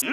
Yo,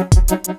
DJ Ricky.